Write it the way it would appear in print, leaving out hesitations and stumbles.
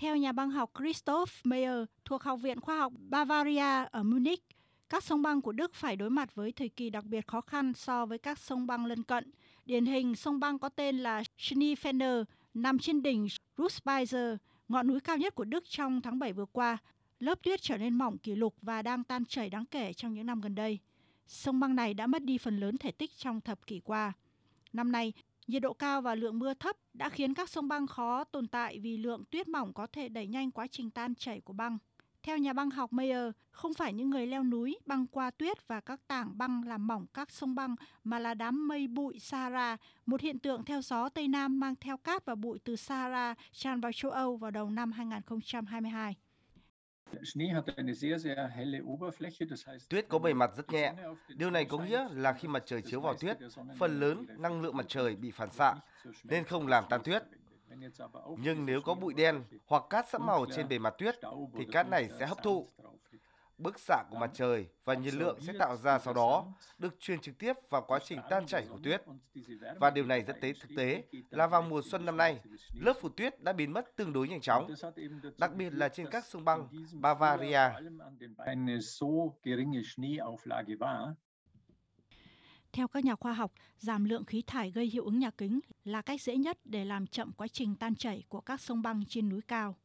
Theo nhà băng học Christoph Meyer thuộc Học viện Khoa học Bavaria ở Munich, các sông băng của Đức phải đối mặt với thời kỳ đặc biệt khó khăn so với các sông băng lân cận. Điển hình, sông băng có tên là Schneeferner nằm trên đỉnh Zugspitze, ngọn núi cao nhất của Đức trong tháng 7 vừa qua. Lớp tuyết trở nên mỏng kỷ lục và đang tan chảy đáng kể trong những năm gần đây. Sông băng này đã mất đi phần lớn thể tích trong thập kỷ qua. Năm nay, nhiệt độ cao và lượng mưa thấp đã khiến các sông băng khó tồn tại vì lượng tuyết mỏng có thể đẩy nhanh quá trình tan chảy của băng. Theo nhà băng học Meyer, không phải những người leo núi băng qua tuyết và các tảng băng làm mỏng các sông băng mà là đám mây bụi Sahara, một hiện tượng theo gió Tây Nam mang theo cát và bụi từ Sahara tràn vào châu Âu vào đầu năm 2022. Tuyết có bề mặt rất nhẹ. Điều này có nghĩa là khi mặt trời chiếu vào tuyết, phần lớn năng lượng mặt trời bị phản xạ, nên không làm tan tuyết. Nhưng nếu có bụi đen hoặc cát sẫm màu trên bề mặt tuyết, thì cát này sẽ hấp thụ. Bức xạ của mặt trời và nhiệt lượng sẽ tạo ra sau đó được truyền trực tiếp vào quá trình tan chảy của tuyết. Và điều này dẫn tới thực tế là vào mùa xuân năm nay, lớp phủ tuyết đã biến mất tương đối nhanh chóng, đặc biệt là trên các sông băng Bavaria. Theo các nhà khoa học, giảm lượng khí thải gây hiệu ứng nhà kính là cách dễ nhất để làm chậm quá trình tan chảy của các sông băng trên núi cao.